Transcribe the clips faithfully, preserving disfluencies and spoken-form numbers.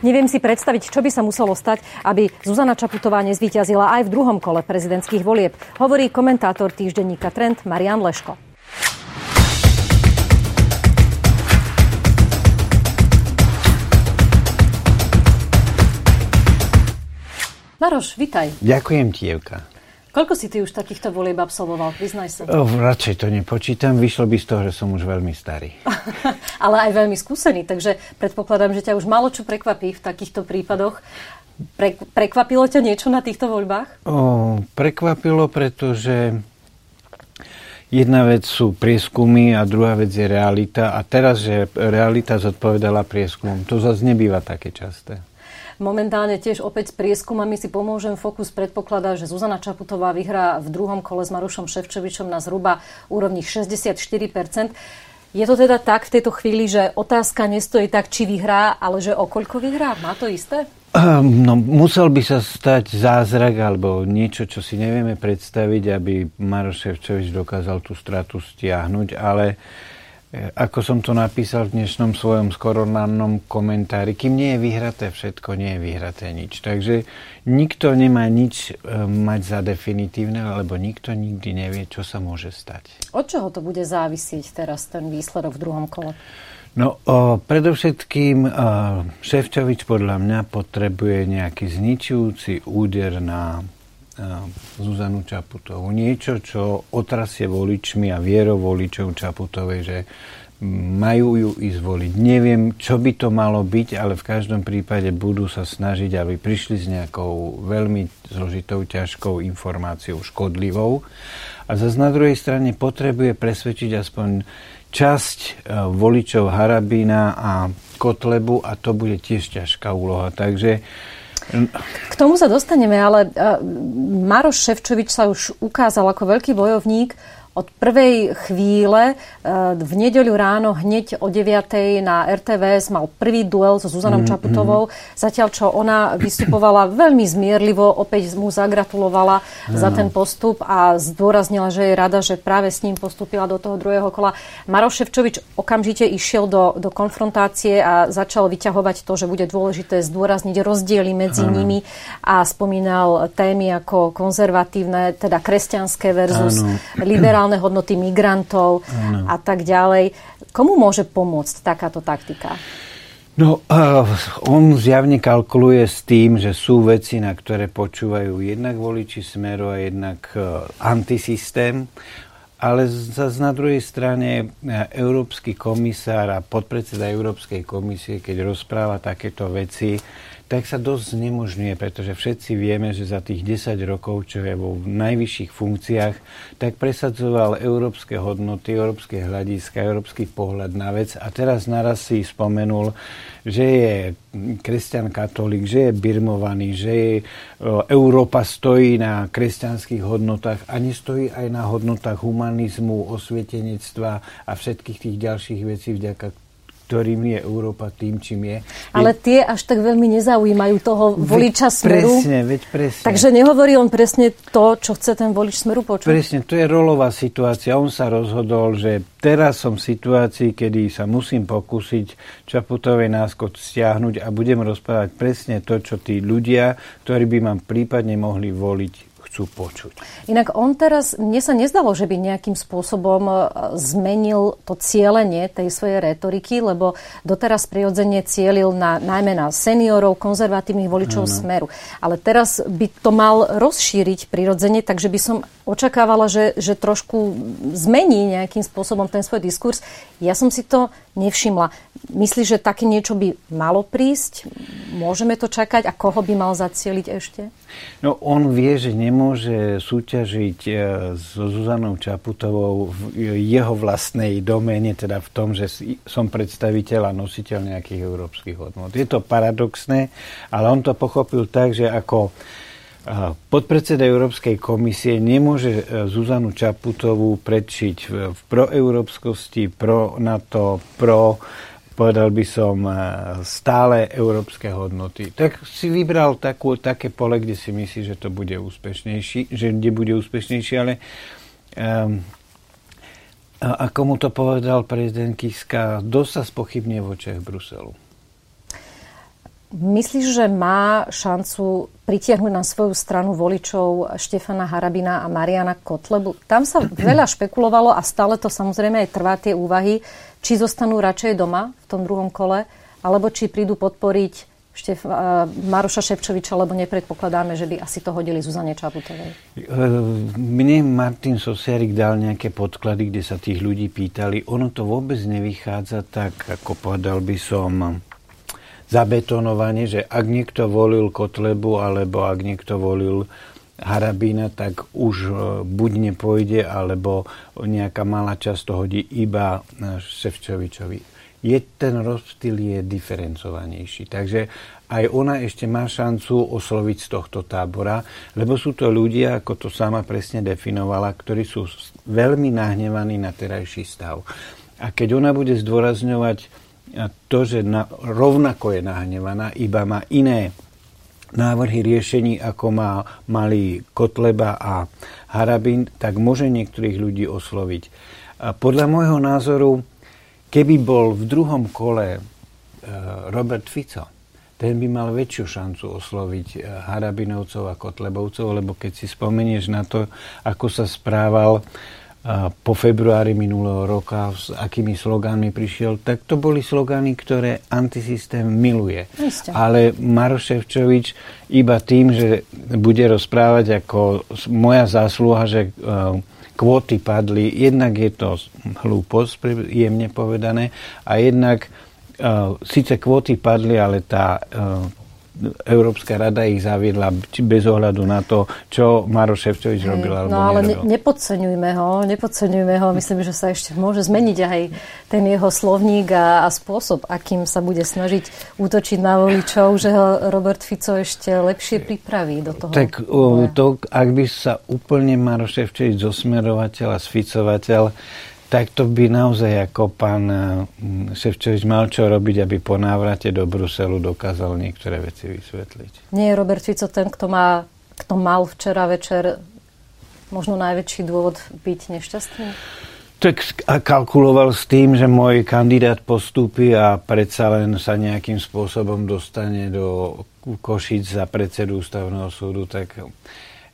Neviem si predstaviť, čo by sa muselo stať, aby Zuzana Čaputová nezvíťazila aj v druhom kole prezidentských volieb, hovorí komentátor týždenníka Trend Marián Leško. Maroš, vitaj. Ďakujem ti, Evka. Koľko si ty už takýchto volieb absolvoval? Priznaj sa. Oh, radšej to nepočítam. Vyšlo by z toho, že som už veľmi starý. Ale aj veľmi skúsený, takže predpokladám, že ťa už málo čo prekvapí v takýchto prípadoch. Pre, prekvapilo ťa niečo na týchto voľbách? Oh, prekvapilo, pretože jedna vec sú prieskumy a druhá vec je realita. A teraz, že realita zodpovedala prieskumom, to zase nebýva také časté. Momentálne tiež opäť s prieskumami si pomôžem. Fokus predpokladá, že Zuzana Čaputová vyhrá v druhom kole s Marošom Šefčovičom na zhruba úrovni šesťdesiatštyri percent. Je to teda tak v tejto chvíli, že otázka nestojí tak, či vyhrá, ale že o koľko vyhrá? Má to isté? No, musel by sa stať zázrak alebo niečo, čo si nevieme predstaviť, aby Maroš Šefčovič dokázal tú stratu stiahnuť, ale ako som to napísal v dnešnom svojom skoronárnom komentári, kým nie je vyhraté všetko, nie je vyhraté nič. Takže nikto nemá nič mať za definitívne, lebo nikto nikdy nevie, čo sa môže stať. Od čoho to bude závisieť teraz ten výsledok v druhom kole? No, o, predovšetkým o, Šefčovič podľa mňa potrebuje nejaký zničujúci úder na Zuzanu Čaputovú. Niečo, čo otrasie voličmi a vierou voličov Čaputovej, že majú ju ísť voliť. Neviem, čo by to malo byť, ale v každom prípade budú sa snažiť, aby prišli s nejakou veľmi zložitou, ťažkou informáciou, škodlivou. A zase na druhej strane potrebuje presvedčiť aspoň časť voličov Harabina a Kotlebu a to bude tiež ťažká úloha. Takže k tomu sa dostaneme, ale Maroš Šefčovič sa už ukázal ako veľký bojovník od prvej chvíle. V nedeľu ráno hneď o deviatej na er té vé es mal prvý duel so Zuzanou mm, Čaputovou, mm. zatiaľ čo ona vystupovala veľmi zmierlivo, opäť mu zagratulovala no. za ten postup a zdôraznila, že je rada, že práve s ním postúpila do toho druhého kola. Maroš Šefčovič okamžite išiel do, do konfrontácie a začal vyťahovať to, že bude dôležité zdôrazniť rozdiely medzi ano. nimi a spomínal témy ako konzervatívne, teda kresťanské versus ano. liberálne hodnoty migrantov ano. a tak ďalej. Komu môže pomôcť takáto taktika? No, uh, on zjavne kalkuluje s tým, že sú veci, na ktoré počúvajú jednak voliči Smeru a jednak uh, antisystém, ale zase na druhej strane európsky komisár a podpredseda Európskej komisie, keď rozpráva takéto veci, tak sa dosť znemožňuje, pretože všetci vieme, že za tých desať rokov, čo je vo najvyšších funkciách, tak presadzoval európske hodnoty, európske hľadiska, európsky pohľad na vec a teraz naraz si spomenul, že je kresťan katolík, že je birmovaný, že je, Európa stojí na kresťanských hodnotách a nestojí aj na hodnotách humanizmu, osvietenectva a všetkých tých ďalších vecí, vďaka ktorým je Európa tým, čím je. Ale tie až tak veľmi nezaujímajú toho voliča Smeru. Presne, veď presne. Takže nehovorí on presne to, čo chce ten volič Smeru počuť. Presne, to je rolová situácia. On sa rozhodol, že teraz som v situácii, kedy sa musím pokúsiť Čaputovej náskok stiahnuť a budem rozprávať presne to, čo tí ľudia, ktorí by ma prípadne mohli voliť, chcú počuť. Inak on teraz, mne sa nezdalo, že by nejakým spôsobom zmenil to cielenie tej svojej retoriky, lebo doteraz prirodzene cielil na, najmä na seniorov, konzervatívnych voličov ano. Smeru. Ale teraz by to mal rozšíriť prirodzene, takže by som očakávala, že, že trošku zmení nejakým spôsobom ten svoj diskurs. Ja som si to nevšimla. Myslíš, že také niečo by malo prísť? Môžeme to čakať? A koho by mal zacieliť ešte? No, on vie, že nemôže môže súťažiť so Zuzanou Čaputovou v jeho vlastnej domene, teda v tom, že som predstaviteľ a nositeľ nejakých európskych hodnot. Je to paradoxné, ale on to pochopil tak, že ako podpredseda Európskej komisie nemôže Zuzanu Čaputovú predčiť v proeurópskosti, pro NATO, pro, povedal by som, stále európske hodnoty. Tak si vybral takú, také pole, kde si myslí, že to bude úspešnejší, že kde bude úspešnejší, ale um, ako mu to povedal prezident Kiska, dosť sa spochybne v očiach Bruselu. Myslíš, že má šancu pritiahnuť na svoju stranu voličov Štefana Harabina a Mariána Kotlebu? Tam sa veľa špekulovalo a stále to samozrejme aj trvá tie úvahy, či zostanú radšej doma v tom druhom kole, alebo či prídu podporiť Štef- Maroša Šefčoviča, lebo nepredpokladáme, že by asi to hodili Zuzane Čaputovej. Mne Martin Sosiarik dal nejaké podklady, kde sa tých ľudí pýtali. Ono to vôbec nevychádza tak, ako povedal by som, zabetonovanie, že ak niekto volil Kotlebu, alebo ak niekto volil Harabina, tak už buď nepôjde, alebo nejaká malá časť to hodí iba Šefčovičovi. Je ten rozptyl je diferencovanejší. Takže aj ona ešte má šancu osloviť z tohto tábora, lebo sú to ľudia, ako to sama presne definovala, ktorí sú veľmi nahnevaní na terajší stav. A keď ona bude zdôrazňovať to, že na, rovnako je nahnevaná, iba má iné návrhy riešení, ako má malý Kotleba a Harabin, tak môže niektorých ľudí osloviť. A podľa môjho názoru, keby bol v druhom kole e, Robert Fico, ten by mal väčšiu šancu osloviť Harabinovcov a Kotlebovcov, lebo keď si spomenieš na to, ako sa správal po februári minulého roka, s akými slogánmi prišiel, tak to boli slogány, ktoré antisystém miluje. Isto. Ale Maroš Šefčovič iba tým, že bude rozprávať ako moja zásluha, že kvóty padli, jednak je to hlúposť, jemne povedané, a jednak síce kvóty padli, ale tá Európska rada ich zaviedla bez ohľadu na to, čo Maroš Šefčovič robil alebo nerobil. No ale ne- nepodceňujme ho, nepodceňujme ho. Myslím, že sa ešte môže zmeniť aj ten jeho slovník a, a spôsob, akým sa bude snažiť útočiť na voličov, že ho Robert Fico ešte lepšie pripraví do toho. Tak o, to, ak by sa úplne Maroš Šefčovič zosmerovateľ a sficovateľ, tak to by naozaj ako pán Šefčovič mal čo robiť, aby po návrate do Bruselu dokázal niektoré veci vysvetliť. Nie je Robert Fico ten, kto, má, kto mal včera večer možno najväčší dôvod byť nešťastný? Tak a kalkuloval s tým, že môj kandidát postúpi a predsa len sa nejakým spôsobom dostane do Košíc za predsedu Ústavného súdu, tak...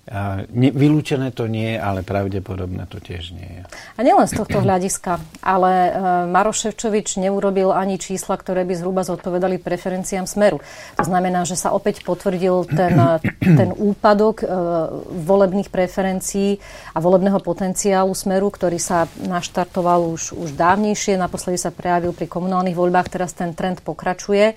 A ne, vylúčené to nie, ale pravdepodobné to tiež nie je. A nielen z tohto hľadiska, ale Maroš Šefčovič neurobil ani čísla, ktoré by zhruba zodpovedali preferenciám Smeru. To znamená, že sa opäť potvrdil ten, ten úpadok volebných preferencií a volebného potenciálu Smeru, ktorý sa naštartoval už, už dávnejšie, naposledy sa prejavil pri komunálnych voľbách, teraz ten trend pokračuje.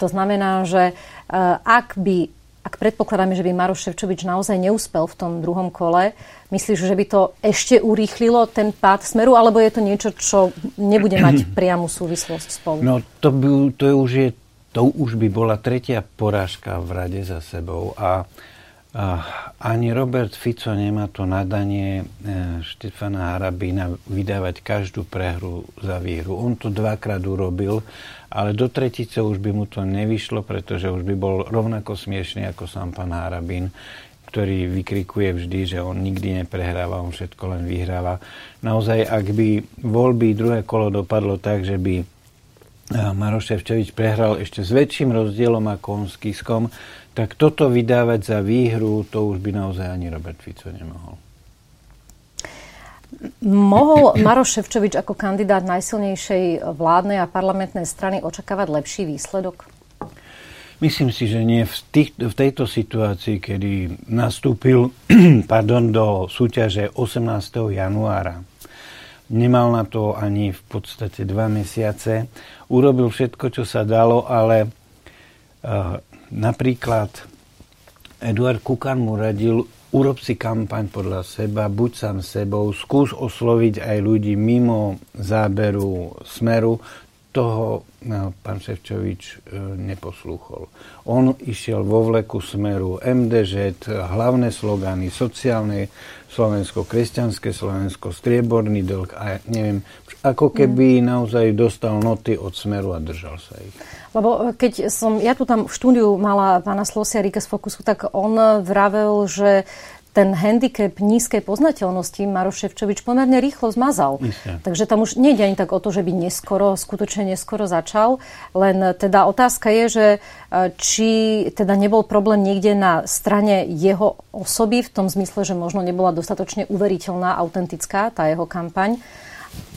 To znamená, že ak by Ak predpokladáme, že by Maroš Šefčovič naozaj neúspel v tom druhom kole, myslíš, že by to ešte urýchlilo ten pád Smeru, alebo je to niečo, čo nebude mať priamu súvislosť spolu? No to, by, to, už, je, to už by bola tretia porážka v rade za sebou a, a ani Robert Fico nemá to nadanie Štefana Harabina vydávať každú prehru za výhru. On to dvakrát urobil, ale do tretice už by mu to nevyšlo, pretože už by bol rovnako smiešný ako sám pán Harabin, ktorý vykrikuje vždy, že on nikdy neprehráva, on všetko len vyhráva. Naozaj, ak by voľby druhé kolo dopadlo tak, že by Maroš Šefčovič prehral ešte s väčším rozdielom ako on s Kiskom, tak toto vydávať za výhru, to už by naozaj ani Robert Fico nemohol. Mohol Maroš Šefčovič ako kandidát najsilnejšej vládnej a parlamentnej strany očakávať lepší výsledok? Myslím si, že nie v, tých, v tejto situácii, kedy nastúpil pardon, do súťaže osemnásteho januára. Nemal na to ani v podstate dva mesiace. Urobil všetko, čo sa dalo, ale uh, napríklad Eduard Kukan mu radil: urob si kampaň podľa seba, buď sám sebou, skús osloviť aj ľudí mimo záberu Smeru. Toho no, pán Šefčovič e, neposlúchol. On išiel vo vleku Smeru, em dé žé, hlavné slogány, sociálne Slovensko, kresťanské Slovensko, strieborný dlh a neviem, ako keby naozaj dostal noty od Smeru a držal sa ich. Lebo keď som ja tu tam v štúdiu mala pána Slosiarika z Fokusu, tak on vravel, že ten handicap nízkej poznateľnosti Maroš Šefčovič pomerne rýchlo zmazal. Isté. Takže tam už nejde ani tak o to, že by neskoro, skutočne neskoro začal, len teda otázka je, že či teda nebol problém niekde na strane jeho osoby, v tom zmysle, že možno nebola dostatočne uveriteľná, autentická tá jeho kampaň.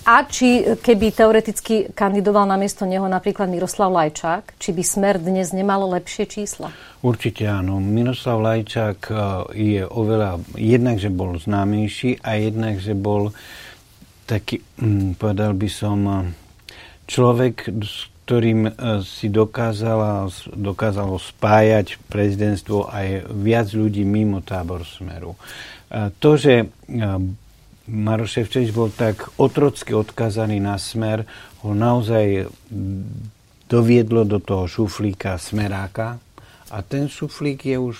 A či keby teoreticky kandidoval namiesto neho napríklad Miroslav Lajčák, či by Smer dnes nemal lepšie čísla? Určite áno. Miroslav Lajčák je oveľa, jednakže bol známejší a jednakže bol taký, povedal by som, človek, s ktorým si dokázala, dokázalo spájať prezidentstvo aj viac ľudí mimo tábor Smeru. To, že Maroš Šefčovič bol tak otrocky odkazaný na Smer, ho naozaj doviedlo do toho šuflíka Smeráka a ten šuflík je už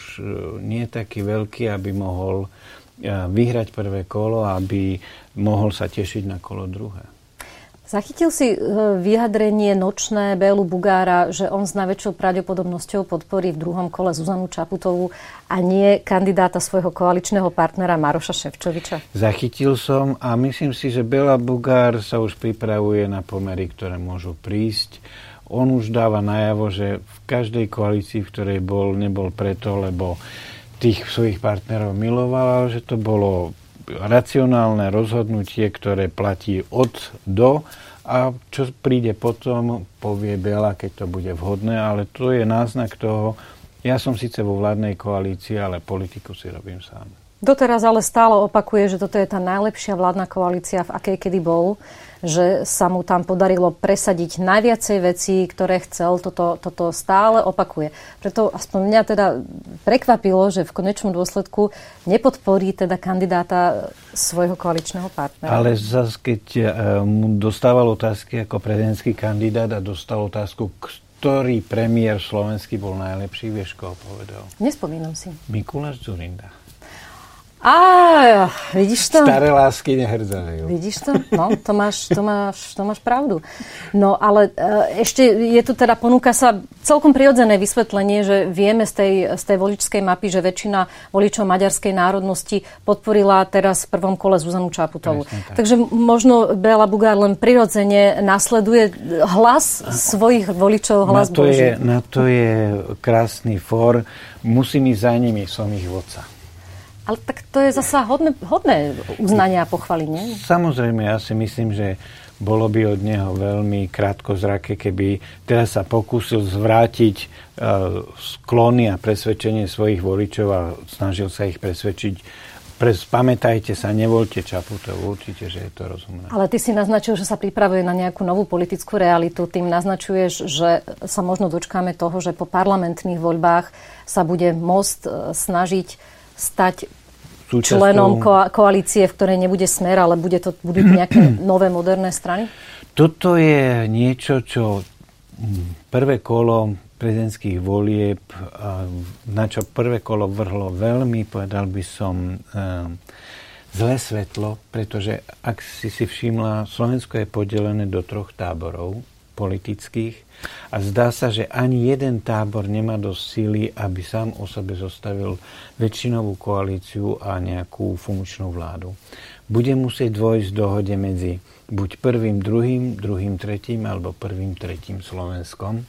nie taký veľký, aby mohol vyhrať prvé kolo, aby mohol sa tešiť na kolo druhé. Zachytil si vyjadrenie nočné Bélu Bugára, že on s najväčšou pravdepodobnosťou podporí v druhom kole Zuzanu Čaputovú a nie kandidáta svojho koaličného partnera Maroša Šefčoviča? Zachytil som a myslím si, že Béla Bugár sa už pripravuje na pomery, ktoré môžu prísť. On už dáva najavo, že v každej koalícii, v ktorej bol, nebol preto, lebo tých svojich partnerov miloval, ale že to bolo racionálne rozhodnutie, ktoré platí od do a čo príde potom, povie Béla, keď to bude vhodné, ale to je náznak toho, ja som síce vo vládnej koalícii, ale politiku si robím sám. Doteraz ale stále opakuje, že toto je tá najlepšia vládna koalícia, v akej kedy bol, že sa mu tam podarilo presadiť najviacej vecí, ktoré chcel, toto, toto stále opakuje. Preto aspoň mňa teda prekvapilo, že v konečnom dôsledku nepodporí teda kandidáta svojho koaličného partnera. Ale zase, keď mu dostával otázky ako prezidentský kandidát a dostal otázku, ktorý premiér slovenský bol najlepší, vieš, koho povedal? Nespomínam si. Mikuláš Dzurinda. Á, vidíš to? Staré lásky nehrdzajú. Vidíš to? No, to máš, to máš, to máš pravdu. No, ale ešte je tu teda, ponúka sa celkom prirodzené vysvetlenie, že vieme z tej, z tej voličskej mapy, že väčšina voličov maďarskej národnosti podporila teraz v prvom kole Zuzanu Čaputovú. Takže možno Béla Bugár len prirodzene nasleduje hlas svojich voličov, hlas Boží. Na to je krásny fór. Musím ísť za nimi, som ich vodca. Ale tak to je zasa hodné, hodné uznania a pochvaly, nie? Samozrejme, ja si myslím, že bolo by od neho veľmi krátkozraké, keby teraz sa pokúsil zvrátiť uh, sklony a presvedčenie svojich voličov a snažil sa ich presvedčiť. Prez, pamätajte sa, nevoľte Čaputovú, určite, že je to rozumné. Ale ty si naznačil, že sa pripravuje na nejakú novú politickú realitu. Tým naznačuješ, že sa možno dočkáme toho, že po parlamentných voľbách sa bude Most snažiť stať súčasnou členom ko- koalície, v ktorej nebude Smer, ale bude to, budú nejaké nové moderné strany? Toto je niečo, čo prvé kolo prezidentských volieb, na čo prvé kolo vrhlo veľmi, povedal by som, zlé svetlo, pretože ak si si všimla, Slovensko je podelené do troch táborov politických a zdá sa, že ani jeden tábor nemá dosť síly, aby sám o sebe zostavil väčšinovú koalíciu a nejakú funkčnú vládu. Bude musieť dôjsť dohode medzi buď prvým, druhým, druhým, tretím alebo prvým, tretím Slovenskom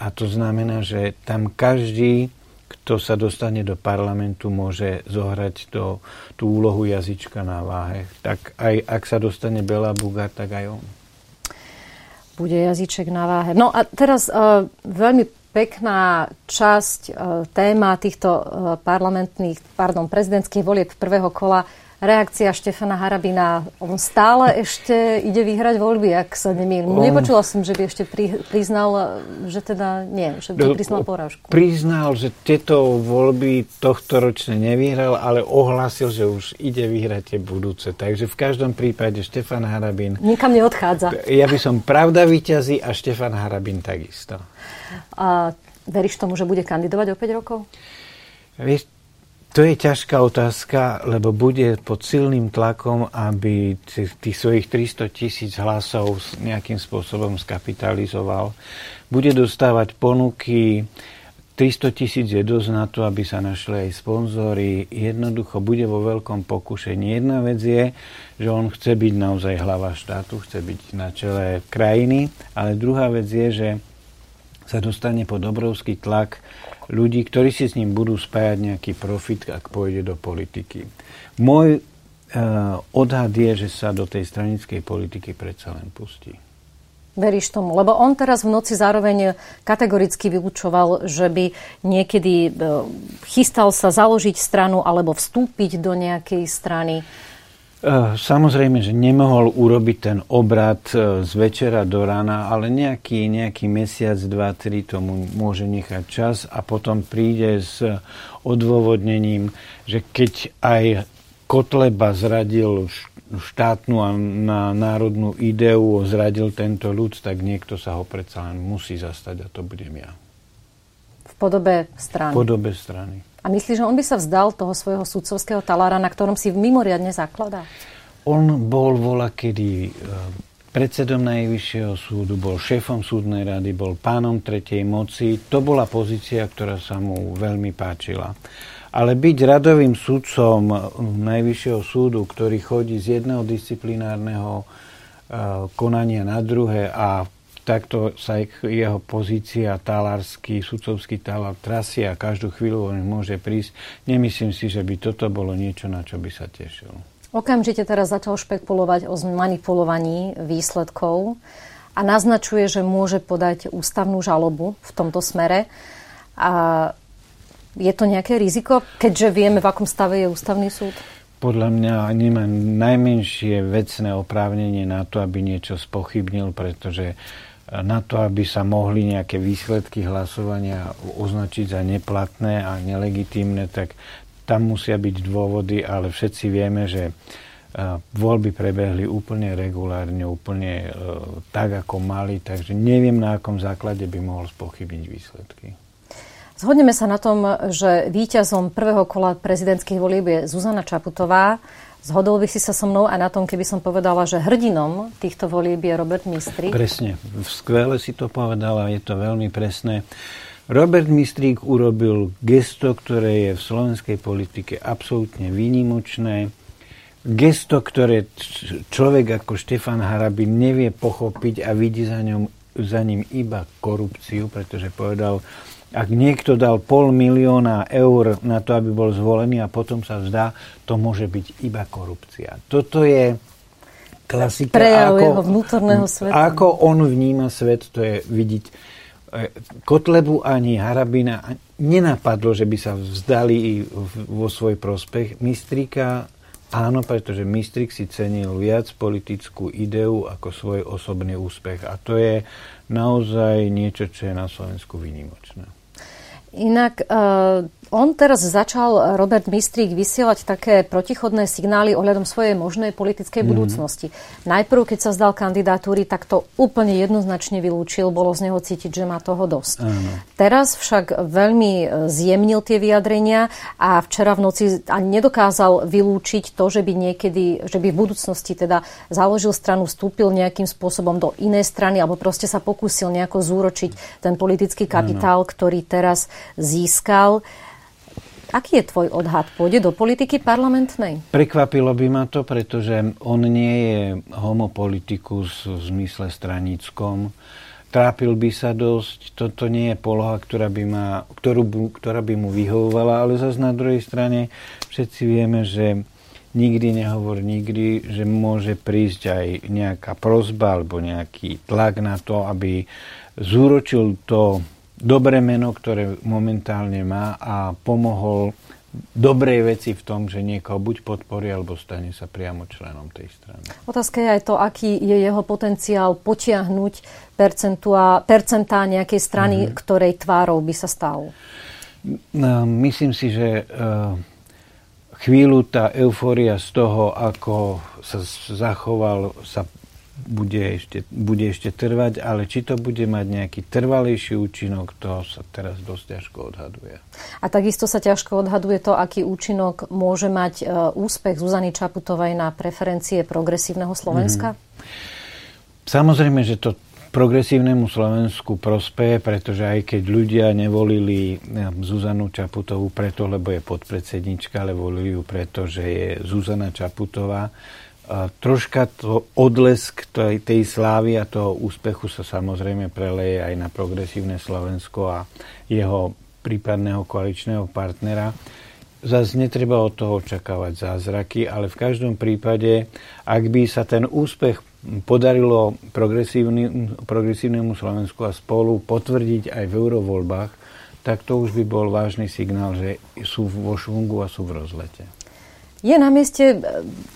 a to znamená, že tam každý, kto sa dostane do parlamentu, môže zohrať to, tú úlohu jazyčka na váhe. Tak aj ak sa dostane Béla Bugár, tak aj on. Bude jazyček na váhe. No a teraz uh, veľmi pekná časť uh, téma týchto uh, parlamentných, pardon, prezidentských volieb prvého kola. Reakcia Štefana Harabina. On stále ešte ide vyhrať voľby, ak sa nemýlim. On... Nepočula som, že by ešte pri, priznal, že teda nie, že by priznal porážku. Priznal, že tieto voľby tohtoročne nevyhral, ale ohlásil, že už ide vyhrať tie budúce. Takže v každom prípade Štefan Harabin... Nikam neodchádza. Ja by som, pravda víťazí a Štefan Harabin takisto. A veríš tomu, že bude kandidovať o päť rokov? Vieš, to je ťažká otázka, lebo bude pod silným tlakom, aby tých svojich tristotisíc hlasov nejakým spôsobom skapitalizoval. Bude dostávať ponuky tristotisíc je dosť na to, aby sa našli aj sponzori. Jednoducho bude vo veľkom pokušení. Jedna vec je, že on chce byť naozaj hlava štátu, chce byť na čele krajiny, ale druhá vec je, že sa dostane pod obrovský tlak ľudí, ktorí si s ním budú spájať nejaký profit, ak pôjde do politiky. Môj Uh, odhad je, že sa do tej stranickej politiky predsa len pustí. Veríš tomu? Lebo on teraz v noci zároveň kategoricky vylúčoval, že by niekedy uh, chystal sa založiť stranu alebo vstúpiť do nejakej strany. Uh, samozrejme, že nemohol urobiť ten obrad uh, z večera do rána, ale nejaký, nejaký mesiac, dva, tri tomu môže nechať čas a potom príde s uh, odôvodnením, že keď aj Kotleba zradil štátnu a národnú ideu, zradil tento ľud, tak niekto sa ho predsa len musí zastať a to budem ja. V podobe strany. V podobe strany. A myslíš, že on by sa vzdal toho svojho sudcovského talára, na ktorom si mimoriadne zakladá? On bol volakedy predsedom Najvyššieho súdu, bol šéfom súdnej rady, bol pánom tretej moci. To bola pozícia, ktorá sa mu veľmi páčila. Ale byť radovým sudcom Najvyššieho súdu, ktorý chodí z jedného disciplinárneho konania na druhé a takto sa jeho pozícia talársky, sudcovský talár trasie a každú chvíľu on môže prísť, nemyslím si, že by toto bolo niečo, na čo by sa tešil. Okamžite teraz začal špekulovať o zmanipulovaní výsledkov a naznačuje, že môže podať ústavnú žalobu v tomto smere a je to nejaké riziko, keďže vieme, v akom stave je Ústavný súd? Podľa mňa nemá najmenšie vecné oprávnenie na to, aby niečo spochybnil, pretože na to, aby sa mohli nejaké výsledky hlasovania označiť za neplatné a nelegitímne, tak tam musia byť dôvody, ale všetci vieme, že voľby prebehli úplne regulárne, úplne tak, ako mali, takže neviem, na akom základe by mohol spochybniť výsledky. Zhodneme sa na tom, že víťazom prvého kola prezidentských volieb je Zuzana Čaputová. Zhodol by si sa so mnou aj na tom, keby som povedala, že hrdinom týchto volieb je Robert Mistrík. Presne. Skvele si to povedala, je to veľmi presné. Robert Mistrík urobil gesto, ktoré je v slovenskej politike absolútne výnimočné. Gesto, ktoré človek ako Štefan Harabin nevie pochopiť a vidí za, ňom, za ním iba korupciu, pretože povedal, ak niekto dal pol milióna eur na to, aby bol zvolený a potom sa vzdá, to môže byť iba korupcia. Toto je klasika. Prejav jeho vnútorného sveta. Ako on vníma svet, to je vidieť. Kotlebu ani Harabina nenapadlo, že by sa vzdali vo svoj prospech. Mistríka áno, pretože Mistrík si cenil viac politickú ideu ako svoj osobný úspech. A to je naozaj niečo, čo je na Slovensku výnimočné. Inak uh, on teraz začal, Robert Mistrík, vysielať také protichodné signály ohľadom svojej možnej politickej mm-hmm. budúcnosti. Najprv, keď sa vzdal kandidatúry, tak to úplne jednoznačne vylúčil. Bolo z neho cítiť, že má toho dosť. Áno. Teraz však veľmi zjemnil tie vyjadrenia a včera v noci ani nedokázal vylúčiť to, že by niekedy, že by v budúcnosti teda založil stranu, vstúpil nejakým spôsobom do inej strany alebo proste sa pokúsil nejako zúročiť ten politický kapitál, áno, ktorý teraz získal. Aký je tvoj odhad? Pôjde do politiky parlamentnej? Prekvapilo by ma to, pretože on nie je homopolitikus v zmysle stranickom. Trápil by sa dosť. Toto nie je poloha, ktorá by, ma, ktorú, ktorá by mu vyhovovala, ale zase na druhej strane všetci vieme, že nikdy nehovor nikdy, že môže prísť aj nejaká prosba alebo nejaký tlak na to, aby zúročil to dobré meno, ktoré momentálne má a pomohol dobrej veci v tom, že niekoho buď podporí, alebo stane sa priamo členom tej strany. Otázka je aj to, aký je jeho potenciál potiahnuť percentá nejakej strany, mm-hmm. ktorej tvárou by sa stal. No, myslím si, že uh, chvíľu tá eufória z toho, ako sa zachoval, sa Bude ešte, bude ešte trvať, ale či to bude mať nejaký trvalejší účinok, to sa teraz dosť ťažko odhaduje. A takisto sa ťažko odhaduje to, aký účinok môže mať úspech Zuzany Čaputovej na preferencie Progresívneho Slovenska? Mm. Samozrejme, že to Progresívnemu Slovensku prospeje, pretože aj keď ľudia nevolili Zuzanu Čaputovú preto, lebo je podpredsednička, ale volili ju preto, že je Zuzana Čaputová. Troška to odlesk tej slávy a toho úspechu sa samozrejme preleje aj na Progresívne Slovensko a jeho prípadného koaličného partnera. Zas netreba od toho očakávať zázraky, ale v každom prípade, ak by sa ten úspech podarilo Progresívnemu Slovensku a Spolu potvrdiť aj v eurovoľbách, tak to už by bol vážny signál, že sú vo švungu a sú v rozlete. Je na mieste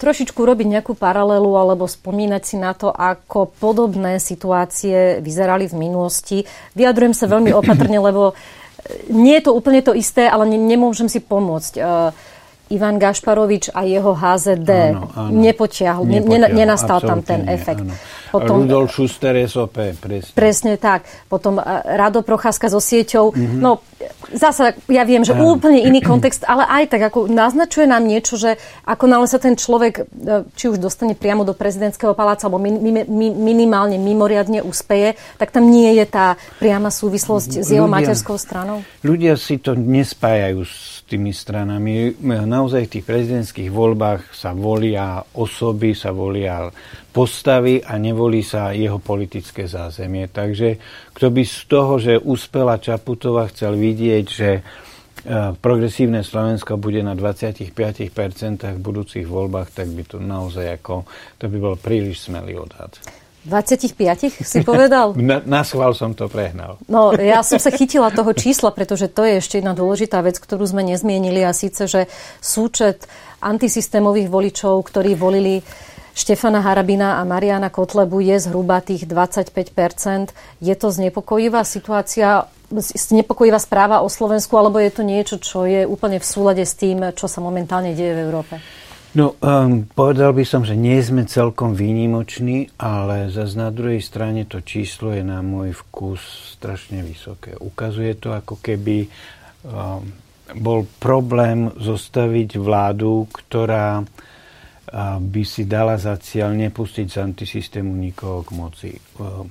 trošičku robiť nejakú paralelu alebo spomínať si na to, ako podobné situácie vyzerali v minulosti. Vyjadrujem sa veľmi opatrne, lebo nie je to úplne to isté, ale ne- nemôžem si pomôcť. Ivan Gašparovič a jeho há zet dé áno, áno. nepotiahol, nepotiahol ne, nenastal tam ten efekt. Potom, Rudolf Schuster es ó pé, presne. Presne tak. Potom Rado Procházka so sieťou. Mm-hmm. No, zasa ja viem, že áno. Úplne iný kontext, ale aj tak, ako naznačuje nám niečo, že ako náhle sa ten človek, či už dostane priamo do prezidentského paláca, alebo minimálne, mimoriadne uspeje, tak tam nie je tá priama súvislosť s jeho ľudia, materskou stranou. Ľudia si to nespájajú s tými stranami. Naozaj v tých prezidentských voľbách sa volia osoby, sa volia postavy a nevolí sa jeho politické zázemie. Takže kto by z toho, že uspela Čaputová, chcel vidieť, že Progresívne Slovensko bude na dvadsaťpäť percent v budúcich voľbách, tak by to naozaj ako, to by bol príliš smelý odhad. dvadsaťpäť si povedal? Na, na schvál som to prehnal. No, ja som sa chytila toho čísla, pretože to je ešte jedna dôležitá vec, ktorú sme nezmienili, a síce, že súčet antisystémových voličov, ktorí volili Štefana Harabina a Mariána Kotlebu, je zhruba tých dvadsaťpäť percent. Je to znepokojivá situácia, znepokojivá správa o Slovensku, alebo je to niečo, čo je úplne v súlade s tým, čo sa momentálne deje v Európe? No, um, povedal by som, že nie sme celkom výnimoční, ale zase na druhej strane to číslo je na môj vkus strašne vysoké. Ukazuje to, ako keby um, bol problém zostaviť vládu, ktorá um, by si dala za cieľ nepustiť z antisystému nikoho k moci. Um,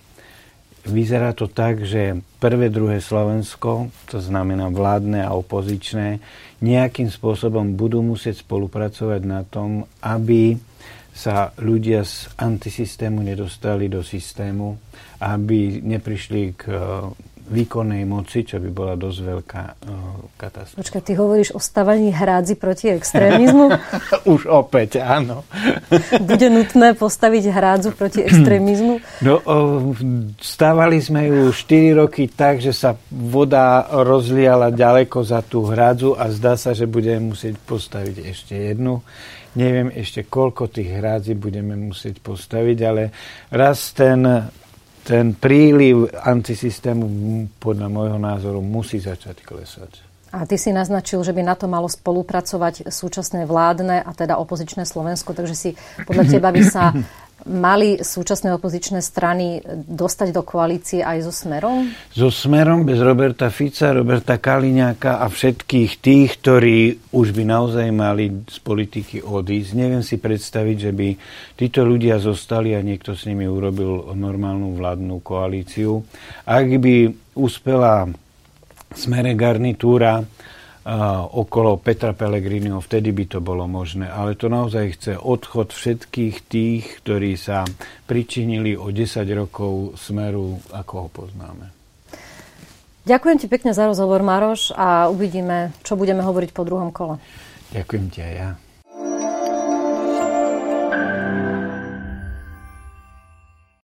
vyzerá to tak, že prvé, druhé Slovensko, to znamená vládne a opozičné, nejakým spôsobom budú musieť spolupracovať na tom, aby sa ľudia z antisystému nedostali do systému, aby neprišli k výkonnej moci, čo by bola dosť veľká katastrofa. Počkaj, ty hovoríš o stavaní hrádzi proti extrémizmu? Už opäť, áno. Bude nutné postaviť hrádzu proti extrémizmu? No, stavali sme ju štyri roky tak, že sa voda rozliala ďaleko za tú hrádzu a zdá sa, že budeme musieť postaviť ešte jednu. Neviem ešte, koľko tých hrádzi budeme musieť postaviť, ale raz ten... Ten príliv antisystému podľa môjho názoru musí začať klesať. A ty si naznačil, že by na to malo spolupracovať súčasné vládne a teda opozičné Slovensko, takže si podľa teba by sa mali súčasné opozičné strany dostať do koalície aj so Smerom? So Smerom bez Roberta Fica, Roberta Kaliňáka a všetkých tých, ktorí už by naozaj mali z politiky odísť. Neviem si predstaviť, že by títo ľudia zostali a niekto s nimi urobil normálnu vládnu koalíciu. Ak by uspela Smere garnitúra uh, okolo Petra Pellegriniho, vtedy by to bolo možné. Ale to naozaj chce odchod všetkých tých, ktorí sa pričinili o desať rokov Smeru, ako ho poznáme. Ďakujem ti pekne za rozhovor, Maroš, a uvidíme, čo budeme hovoriť po druhom kole. Ďakujem ti aj ja.